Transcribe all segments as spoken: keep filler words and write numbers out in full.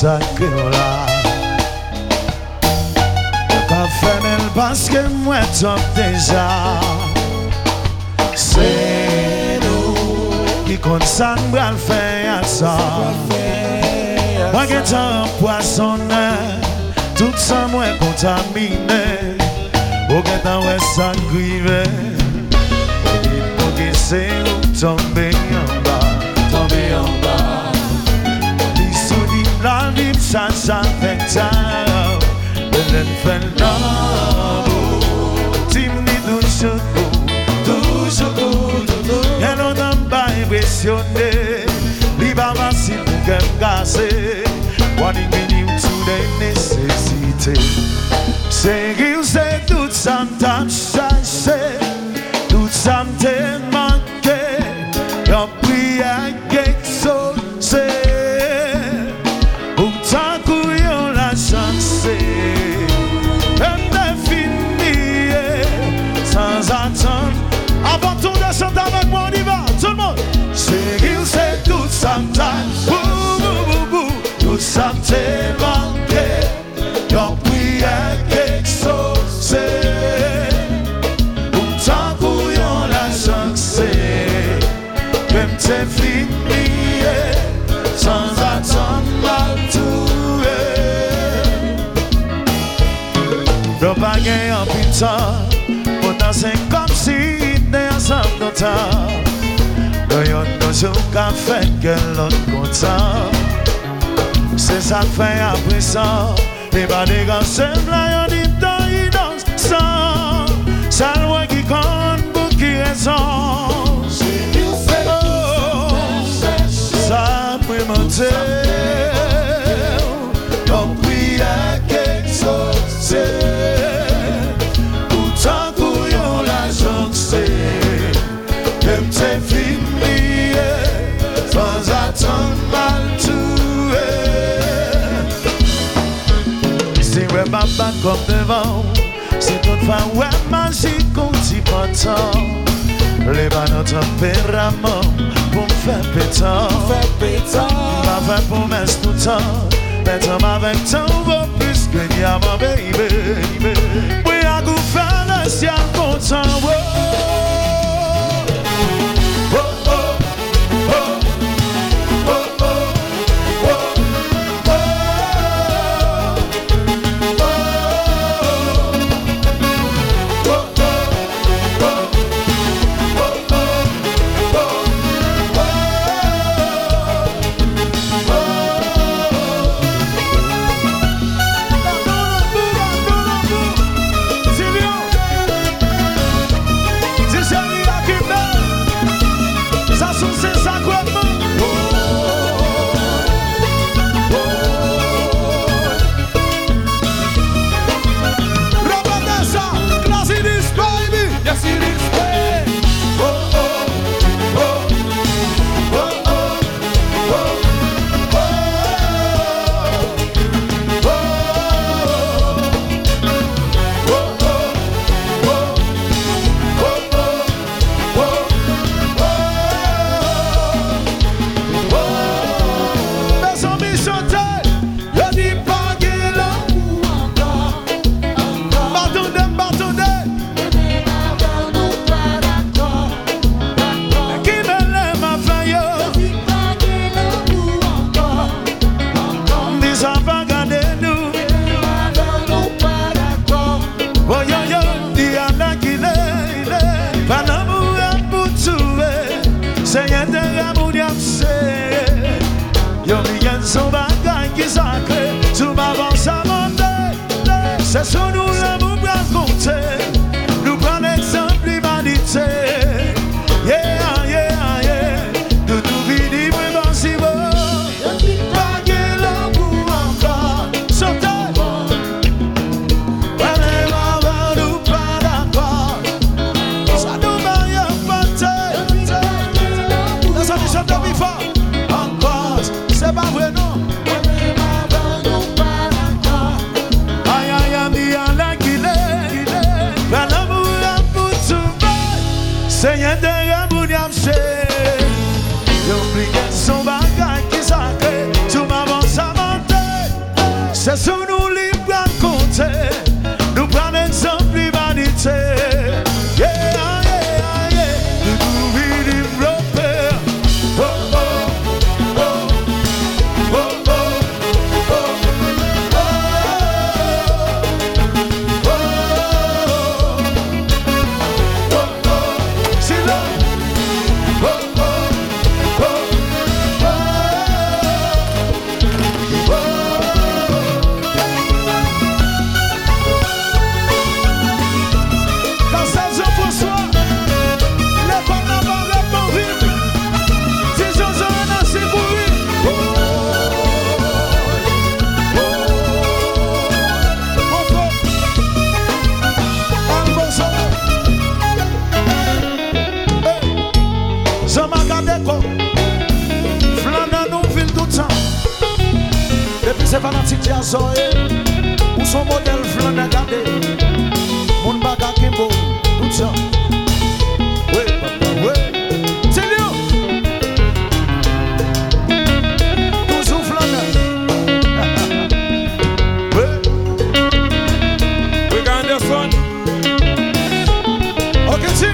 sakura Ka femel paske mwen top deja Se nou Ki konsan bral fe yal sa Wage tan poasone Tout sa mwen kontamine Oge tan we sakrive Oge se ou tombe yon ba Tombe yon ba La vip sa s'affecta Belen fel nabo Tim ni dou chokou Dou chokou Yano dam ba impressione Li ba vasil pou kem gase Wani mini ou tou de nesesite Se riu se tout sam tan chache Tout sam te manke Yon priye gek so se Avant tout de chanter avec moi, on y va, tout le monde. C'est qu'il sait tout ça me tâche. Bou, bou, bou, bou. Tout ça me t'est manqué. Y'en prière qu'exaucé. Pourtant, couillon la chance. Même t'es fini. Sans attendre mal tout. N'en pas gagner en putain. C'est comme si t'es ensemble dans ta Dans y'a toujours qu'à faire que l'autre content C'est ça que fait après ça Les badés gars semblent là y'a dit dans l'innocent Ça loin qui compte pour qui raison J'ai dû faire tout ça Ça peut monter Ton prix à quelque chose T'es fini, sans attendre mal tout. Si ouais ma batte comme devant, c'est toute fin ouais magique qu'on t'y prend. Les bas nos tempéraments pour faire pétant. Ma fin promesse tout le temps, maintenant avec ton vaut plus que n'y a ma baby. Oui, à goût faire le ciel content. c'est pas dans cité à zoé où son modèle flan à garder mon baga kimbo tout ça ouais papa ouais c'est lui tout souffle ouais we got the sun ok si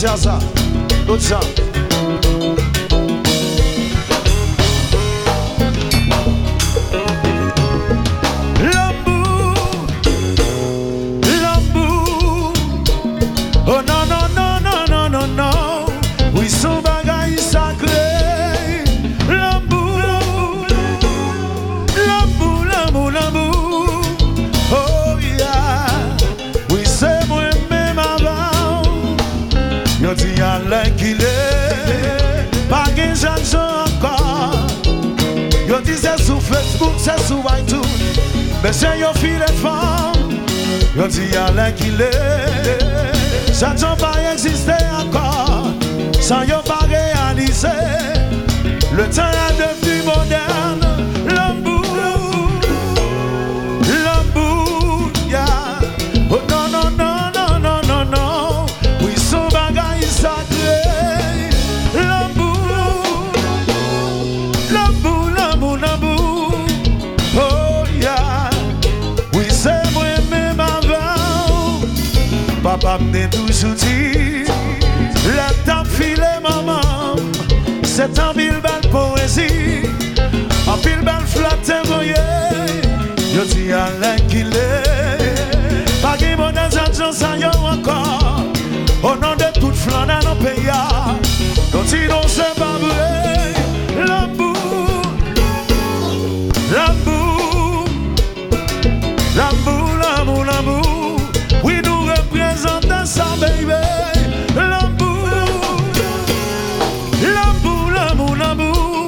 Jaza, good sound. C'est sous iTunes, mais c'est une fille de femme. Je dis à l'air qu'il est. Ça n'a pas existé encore, ça n'a pas réalisé. Le temps est devenu moderne. L'amour, l'amour, yeah. Oh non, non, non, non, non, non, non. Oui, son bagage sacré. L'amour, l'amour, l'amour, l'amour. Papa m'est toujours dit, le temps file maman, c'est un mille belle poésie, un mille belle flatte voyez, je dis à l'inquilé, pas qu'il m'en ait d'argent ça y encore, au nom de toute flan à nos pays, donc si non c'est pas vrai, l'amour, l'amour, l'amour, l'amour, l'amour. Sa baby, l'amour, l'amour, l'amour, l'amour,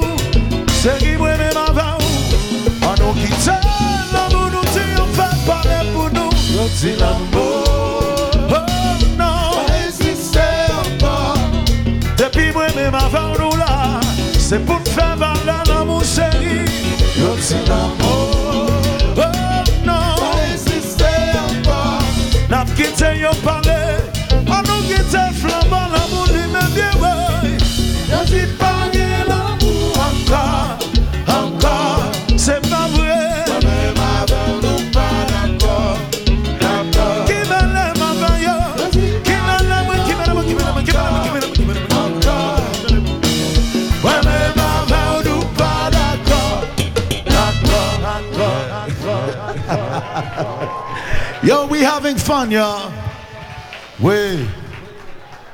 c'est qui moi même avant. On nous quitte, l'amour nous dit on fait parler pour nous. Nous dit l'amour, oh non, pas exister encore. Depuis moi même avant nous là, c'est pour faire parler l'amour chéri. Nous dit l'amour, oh non, pas exister encore. N'a quitté yon parler. Flambant l'amour lui même bien ouais. Je suis pas bien l'amour encore, encore. C'est pas vrai. Moi même avant nous pas d'accord, d'accord. Qui m'a l'air ma baille? Qui m'a l'air moi? Qui m'a l'air moi? Qui m'a l'air moi? Qui m'a l'air moi? Qui m'a l'air moi? Encore. Moi même avant nous pas d'accord, d'accord, d'accord, d'accord. Yo, we having fun, y'all. Wait.